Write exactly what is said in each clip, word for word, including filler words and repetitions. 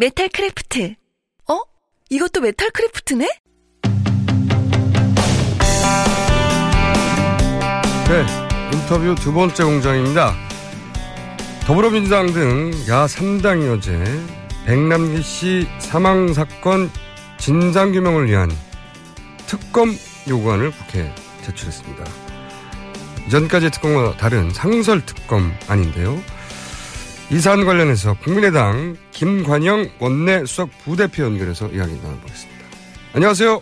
메탈 크래프트. 어? 이것도 메탈 크래프트네? 네, 인터뷰 두 번째 공장입니다. 더불어민주당 등 야 삼 당이 어제 백남기 씨 사망 사건 진상규명을 위한 특검 요구안을 국회에 제출했습니다. 이전까지의 특검과 다른 상설특검안인데요. 이 사안 관련해서 국민의당 김관영 원내 수석 부대표 연결해서 이야기 나눠보겠습니다. 안녕하세요.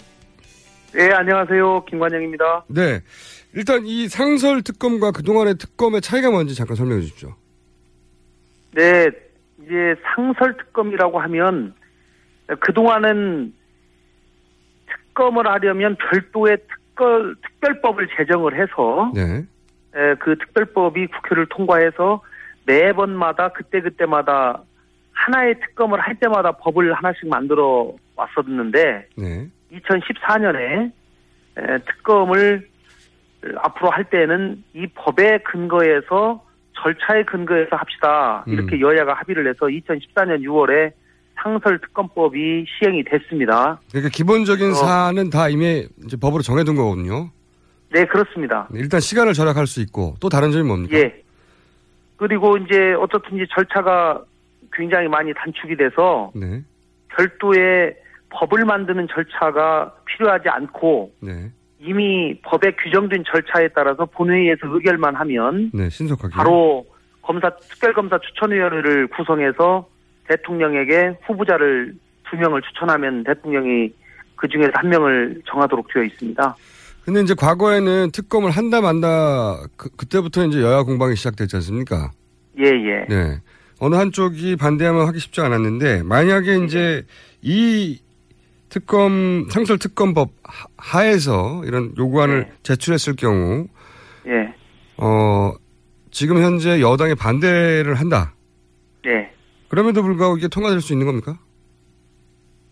네, 안녕하세요. 김관영입니다. 네, 일단 이 상설 특검과 그동안의 특검의 차이가 뭔지 잠깐 설명해 주십시오. 네, 이제 상설 특검이라고 하면 그동안은 특검을 하려면 별도의 특별, 특별법을 제정을 해서 네. 그 특별법이 국회를 통과해서 매번마다 그때그때마다 하나의 특검을 할 때마다 법을 하나씩 만들어 왔었는데 네. 이천십사 년에 특검을 앞으로 할 때는 이 법의 근거에서 절차의 근거에서 합시다. 이렇게 음. 여야가 합의를 해서 이천십사 년 유월에 상설특검법이 시행이 됐습니다. 그러니까 기본적인 어. 사안은 다 이미 이제 법으로 정해둔 거거든요. 네, 그렇습니다. 일단 시간을 절약할 수 있고 또 다른 점이 뭡니까? 예. 그리고 이제 어떻든지 절차가 굉장히 많이 단축이 돼서 네. 별도의 법을 만드는 절차가 필요하지 않고 네. 이미 법에 규정된 절차에 따라서 본회의에서 의결만 하면 네, 신속하게 바로 검사 특별검사 추천위원회를 구성해서 대통령에게 후보자를 두 명을 추천하면 대통령이 그중에서 한 명을 정하도록 되어 있습니다. 근데 이제 과거에는 특검을 한다 만다 그, 그때부터 이제 여야 공방이 시작됐지 않습니까? 예, 예. 네. 어느 한쪽이 반대하면 하기 쉽지 않았는데 만약에 이제 예. 이 특검 상설 특검법 하에서 이런 요구안을 예. 제출했을 경우 예. 어, 지금 현재 여당이 반대를 한다. 예. 그럼에도 불구하고 이게 통과될 수 있는 겁니까?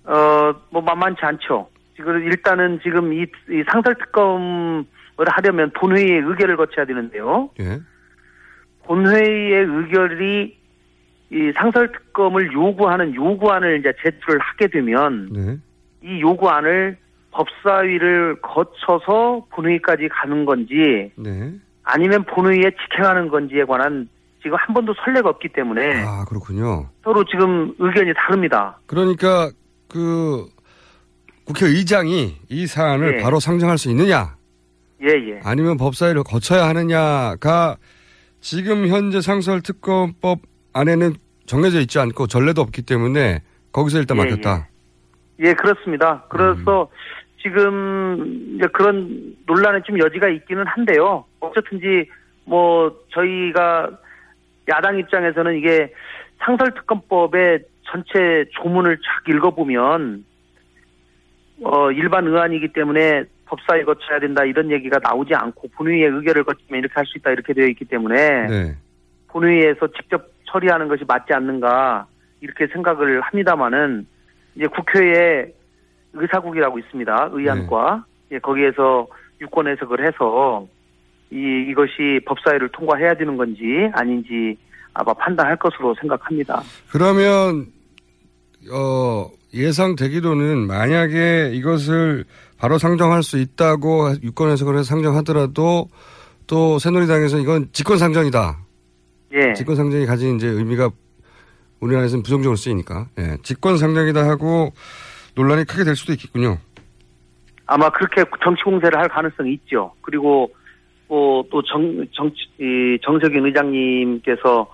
어, 뭐 만만치 않죠. 지금 일단은 지금 이, 이 상설특검을 하려면 본회의의 의결을 거쳐야 되는데요. 예. 본회의의 의결이 이 상설특검을 요구하는 요구안을 이제 제출을 하게 되면 네. 이 요구안을 법사위를 거쳐서 본회의까지 가는 건지 네. 아니면 본회의에 직행하는 건지에 관한 지금 한 번도 선례가 없기 때문에 아 그렇군요. 서로 지금 의견이 다릅니다. 그러니까 그 국회의장이 이 사안을 예. 바로 상정할 수 있느냐 예예. 아니면 법사위를 거쳐야 하느냐가 지금 현재 상설특검법 안에는 정해져 있지 않고 전례도 없기 때문에 거기서 일단 예예. 막혔다. 예, 그렇습니다. 그래서 음. 지금 이제 그런 논란에 좀 여지가 있기는 한데요. 어쨌든지 뭐 저희가 야당 입장에서는 이게 상설특검법의 전체 조문을 쫙 읽어보면 어, 일반 의안이기 때문에 법사위 거쳐야 된다 이런 얘기가 나오지 않고 본회의의 의결을 거치면 이렇게 할 수 있다 이렇게 되어 있기 때문에 네. 본회의에서 직접 처리하는 것이 맞지 않는가 이렇게 생각을 합니다만은 이제 국회에 의사국이라고 있습니다. 의안과 네. 예, 거기에서 유권 해석을 해서 이, 이것이 법사위를 통과해야 되는 건지 아닌지 아마 판단할 것으로 생각합니다. 그러면 어... 예상되기로는 만약에 이것을 바로 상정할 수 있다고 유권 해석을 해서 상정하더라도 또 새누리당에서는 이건 직권 상정이다. 예. 직권 상정이 가진 이제 의미가 우리나라에서는 부정적으로 쓰이니까. 예. 직권 상정이다 하고 논란이 크게 될 수도 있겠군요. 아마 그렇게 정치 공세를 할 가능성이 있죠. 그리고 뭐 또 정, 정치, 이 정석인 의장님께서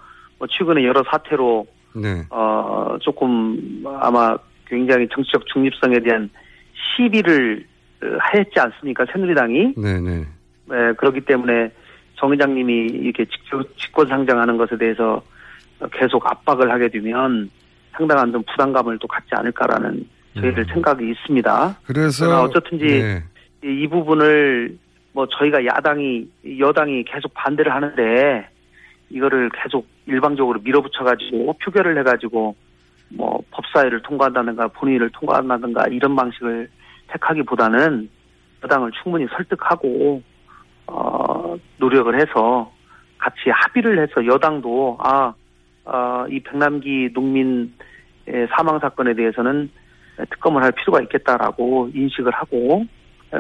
최근에 여러 사태로 네. 어, 조금 아마 굉장히 정치적 중립성에 대한 시비를 했지 않습니까? 새누리당이. 네네. 네, 그렇기 때문에 정 의장님이 이렇게 직권 상정하는 것에 대해서 계속 압박을 하게 되면 상당한 좀 부담감을 또 갖지 않을까라는 저희들 음. 생각이 있습니다. 그래서 그러나 어쨌든지 네. 이 부분을 뭐 저희가 야당이 여당이 계속 반대를 하는데 이거를 계속 일방적으로 밀어붙여가지고 표결을 해가지고 뭐 법사위를 통과한다든가 본회의를 통과한다든가 이런 방식을 택하기보다는 여당을 충분히 설득하고 어, 노력을 해서 같이 합의를 해서 여당도 아, 어, 이 백남기 농민 사망 사건에 대해서는 특검을 할 필요가 있겠다라고 인식을 하고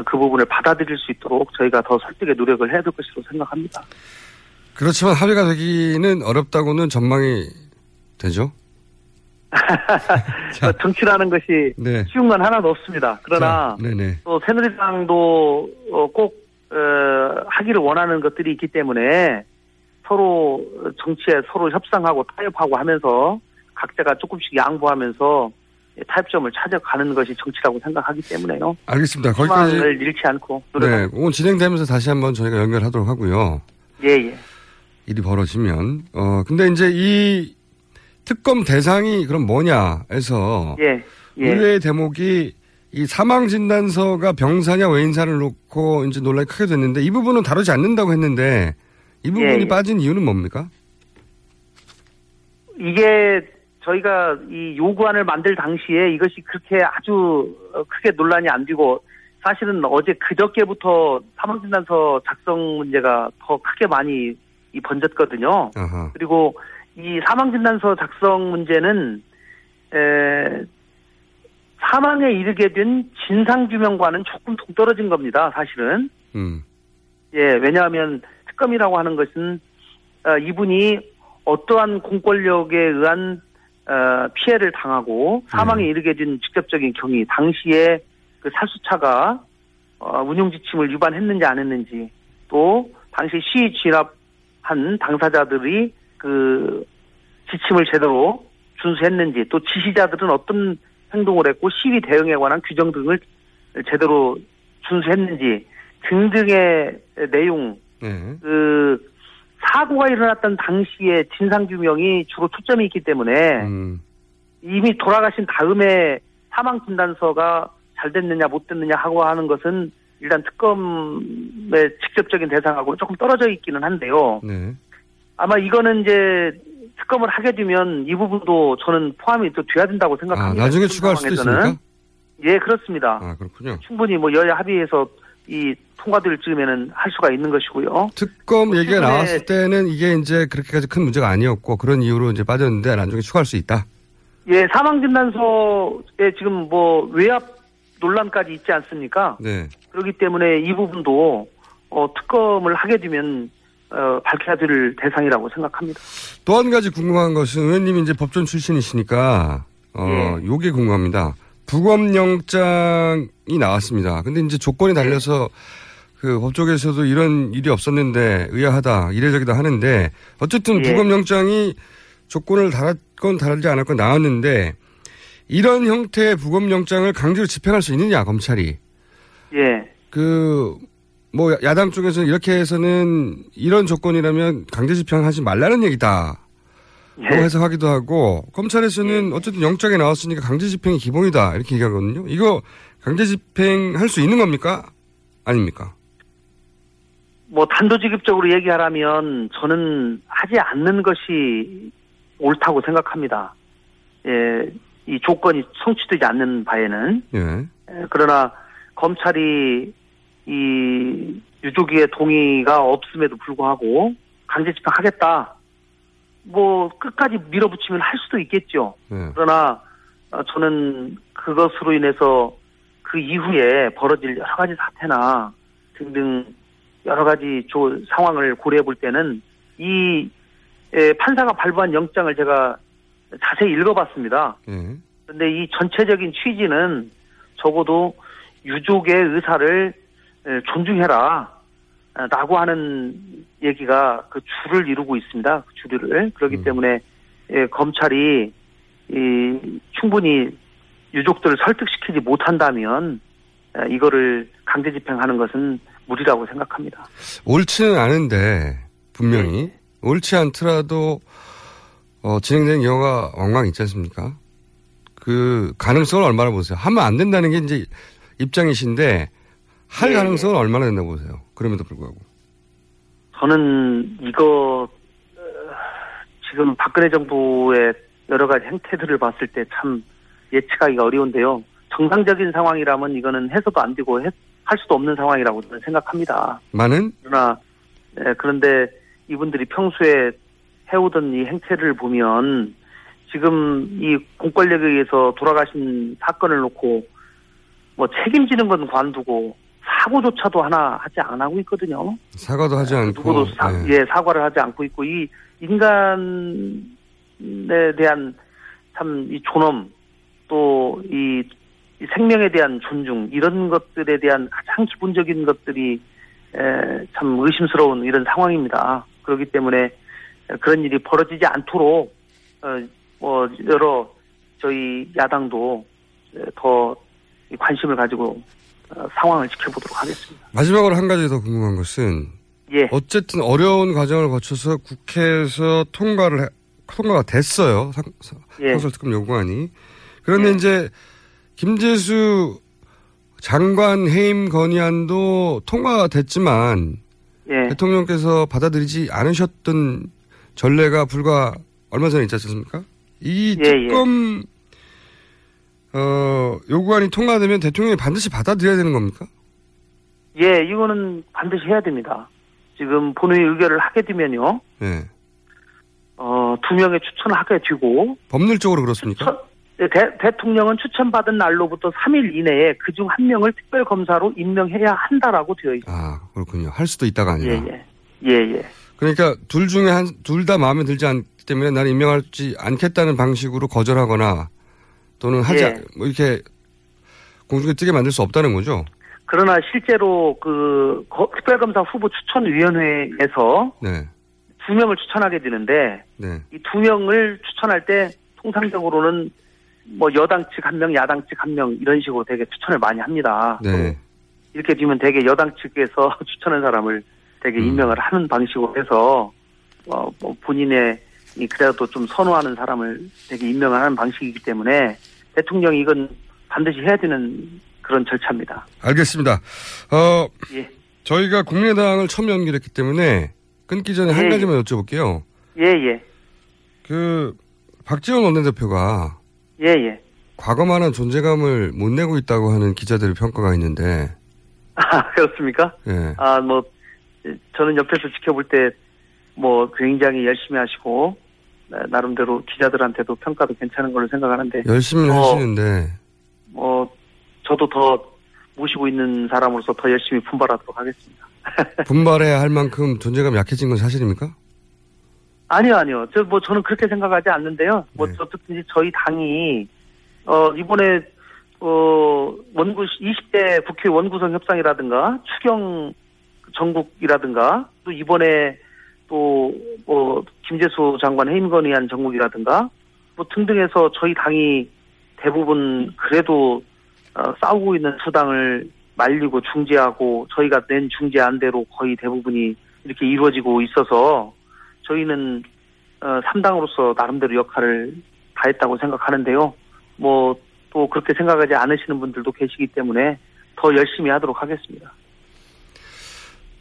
그 부분을 받아들일 수 있도록 저희가 더 설득의 노력을 해야 될 것으로 생각합니다. 그렇지만 합의가 되기는 어렵다고는 전망이 되죠? 정치라는 것이 네. 쉬운 건 하나도 없습니다. 그러나 자, 또 새누리당도 꼭 어, 하기를 원하는 것들이 있기 때문에 서로 정치에 서로 협상하고 타협하고 하면서 각자가 조금씩 양보하면서 타협점을 찾아가는 것이 정치라고 생각하기 때문에요. 알겠습니다. 거기까지 희망을 잃지 않고 노력합니다. 네, 오늘 진행되면서 다시 한번 저희가 연결하도록 하고요. 예예. 예. 일이 벌어지면 어 근데 이제 이 특검 대상이 그럼 뭐냐에서 예, 예. 의뢰의 대목이 이 사망 진단서가 병사냐 외인사를 놓고 이제 논란이 크게 됐는데 이 부분은 다루지 않는다고 했는데 이 부분이 예, 예. 빠진 이유는 뭡니까? 이게 저희가 이 요구안을 만들 당시에 이것이 그렇게 아주 크게 논란이 안 되고 사실은 어제 그저께부터 사망진단서 작성 문제가 더 크게 많이 번졌거든요. 아하. 그리고 이 사망진단서 작성 문제는 에, 사망에 이르게 된 진상규명과는 조금 동떨어진 겁니다. 사실은. 음. 예, 왜냐하면 특검이라고 하는 것은 어, 이분이 어떠한 공권력에 의한 어, 피해를 당하고 사망에 음. 이르게 된 직접적인 경위, 당시에 그 살수차가 어, 운용 지침을 위반했는지 안 했는지 또 당시 시위 진압한 당사자들이 그 지침을 제대로 준수했는지 또 지시자들은 어떤 행동을 했고 시위 대응에 관한 규정 등을 제대로 준수했는지 등등의 내용 네. 그 사고가 일어났던 당시의 진상규명이 주로 초점이 있기 때문에 음. 이미 돌아가신 다음에 사망진단서가 잘 됐느냐 못 됐느냐 하고 하는 것은 일단 특검의 직접적인 대상하고 조금 떨어져 있기는 한데요. 네. 아마 이거는 이제 특검을 하게 되면 이 부분도 저는 포함이 또 돼야 된다고 생각합니다. 아, 나중에 추가할 수도 있습니까? 예, 그렇습니다. 아, 그렇군요. 충분히 뭐 여야 합의해서 이 통과될 즈음에는 할 수가 있는 것이고요. 특검 얘기가 나왔을 때는 이게 이제 그렇게까지 큰 문제가 아니었고 그런 이유로 이제 빠졌는데 나중에 추가할 수 있다. 예, 사망진단서에 지금 뭐 외압 논란까지 있지 않습니까? 네. 그렇기 때문에 이 부분도 어, 특검을 하게 되면 어, 밝혀야 될 대상이라고 생각합니다. 또 한 가지 궁금한 것은 의원님이 이제 법전 출신이시니까 어, 예. 요게 궁금합니다. 부검영장이 나왔습니다. 근데 이제 조건이 달려서 그 법조계에서도 이런 일이 없었는데 의아하다, 이례적이다 하는데 어쨌든 예. 부검영장이 조건을 달았건 달지 않았건 나왔는데 이런 형태의 부검영장을 강제로 집행할 수 있느냐, 검찰이. 예. 그, 뭐, 야당 쪽에서는 이렇게 해서는 이런 조건이라면 강제 집행하지 말라는 얘기다. 예. 라고 해석하기도 하고, 검찰에서는 예. 어쨌든 영장이 나왔으니까 강제 집행이 기본이다. 이렇게 얘기하거든요. 이거 강제 집행할 수 있는 겁니까? 아닙니까? 뭐, 단도직입적으로 얘기하라면 저는 하지 않는 것이 옳다고 생각합니다. 예. 이 조건이 성취되지 않는 바에는 예. 그러나 검찰이 이 유족의 동의가 없음에도 불구하고 강제 집행하겠다 뭐 끝까지 밀어붙이면 할 수도 있겠죠. 예. 그러나 저는 그것으로 인해서 그 이후에 벌어질 여러 가지 사태나 등등 여러 가지 조, 상황을 고려해 볼 때는 이 예, 판사가 발부한 영장을 제가 자세히 읽어봤습니다. 그런데 예. 이 전체적인 취지는 적어도 유족의 의사를 존중해라 라고 하는 얘기가 그 줄을 이루고 있습니다. 그 주류를. 그렇기 음. 때문에 예, 검찰이 이, 충분히 유족들을 설득시키지 못한다면 예, 이거를 강제 집행하는 것은 무리라고 생각합니다. 옳지는 않은데 분명히 예. 옳지 않더라도 어, 진행되는 경우가 왕왕 있지 않습니까? 그 가능성을 얼마나 보세요? 하면 안 된다는 게 이제 입장이신데 할 예, 가능성은 예. 얼마나 된다고 보세요? 그럼에도 불구하고. 저는 이거 지금 박근혜 정부의 여러 가지 행태들을 봤을 때 참 예측하기가 어려운데요. 정상적인 상황이라면 이거는 해서도 안 되고 해, 할 수도 없는 상황이라고 저는 생각합니다. 많은? 그러나 예, 그런데 이분들이 평소에 해오던 이 행태를 보면 지금 이 공권력에 의해서 돌아가신 사건을 놓고 뭐 책임지는 건 관두고 사고조차도 하나 하지 안 하고 있거든요. 사과도 하지 않고. 누구도 사, 네. 예, 사과를 하지 않고 있고 이 인간에 대한 참 이 존엄 또 이 생명에 대한 존중 이런 것들에 대한 가장 기본적인 것들이 에, 참 의심스러운 이런 상황입니다. 그렇기 때문에 그런 일이 벌어지지 않도록 어, 뭐 여러 저희 야당도 더 관심을 가지고 상황을 지켜보도록 하겠습니다. 마지막으로 한 가지 더 궁금한 것은 예. 어쨌든 어려운 과정을 거쳐서 국회에서 통과를 해, 통과가 됐어요. 상, 예. 상설특검 요구안이. 그런데 예. 이제 김재수 장관 해임 건의안도 통과가 됐지만 예. 대통령께서 받아들이지 않으셨던 전례가 불과 얼마 전에 있지 않습니까? 이 예, 특검 예. 어, 요구안이 통과되면 대통령이 반드시 받아들여야 되는 겁니까? 예, 이거는 반드시 해야 됩니다. 지금 본회의 의결을 하게 되면요. 예. 어, 두 명의 추천을 하게 되고. 법률적으로 그렇습니까? 추천, 대, 대통령은 추천받은 날로부터 삼 일 이내에 그중 한 명을 특별검사로 임명해야 한다라고 되어 있습니다. 아, 그렇군요. 할 수도 있다가 아니라. 예, 예. 예, 예. 그러니까 둘 중에 한, 둘 다 마음에 들지 않기 때문에 나는 임명하지 않겠다는 방식으로 거절하거나 또는 하지, 예. 뭐 이렇게 공중에 뜨게 만들 수 없다는 거죠? 그러나 실제로 그 특별검사 후보 추천위원회에서 네. 두 명을 추천하게 되는데 네. 이 두 명을 추천할 때 통상적으로는 뭐 여당 측 한 명, 야당 측 한 명 이런 식으로 되게 추천을 많이 합니다. 네. 이렇게 되면 되게 여당 측에서 추천한 사람을 되게 음. 임명을 하는 방식으로 해서 어, 뭐 본인의 이 그래도 좀 선호하는 사람을 되게 임명하는 방식이기 때문에 대통령이 이건 반드시 해야 되는 그런 절차입니다. 알겠습니다. 어, 예. 저희가 국민의당을 처음 연결했기 때문에 끊기 전에 예. 한 가지만 여쭤볼게요. 예예. 그 박지원 원내대표가 예예. 과거만한 존재감을 못 내고 있다고 하는 기자들의 평가가 있는데. 아 그렇습니까? 예. 아 뭐 저는 옆에서 지켜볼 때. 뭐 굉장히 열심히 하시고 나름대로 기자들한테도 평가도 괜찮은 걸로 생각하는데 열심히 어, 하시는데 뭐 저도 더 모시고 있는 사람으로서 더 열심히 분발하도록 하겠습니다. 분발해야 할 만큼 존재감 약해진 건 사실입니까? 아니요, 아니요. 저 뭐 저는 그렇게 생각하지 않는데요. 뭐 네. 어쨌든지 저희 당이 어 이번에 어 원구 이십 대 국회 원구성 협상이라든가 추경 전국이라든가 또 이번에 또, 뭐, 김재수 장관 해임 건의안 정국이라든가, 뭐, 등등해서 저희 당이 대부분 그래도, 어, 싸우고 있는 수당을 말리고 중재하고, 저희가 낸 중재안대로 거의 대부분이 이렇게 이루어지고 있어서, 저희는, 어, 삼 당으로서 나름대로 역할을 다했다고 생각하는데요. 뭐, 또 그렇게 생각하지 않으시는 분들도 계시기 때문에 더 열심히 하도록 하겠습니다.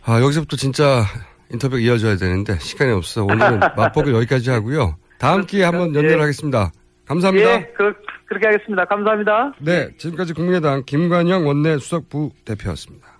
아, 여기서부터 진짜, 인터뷰 이어져야 되는데 시간이 없어서 오늘은 맛보기 여기까지 하고요. 다음 기회에 한번 연결하겠습니다. 감사합니다. 예, 그, 그렇게 하겠습니다. 감사합니다. 네, 지금까지 국민의당 김관영 원내수석부대표였습니다.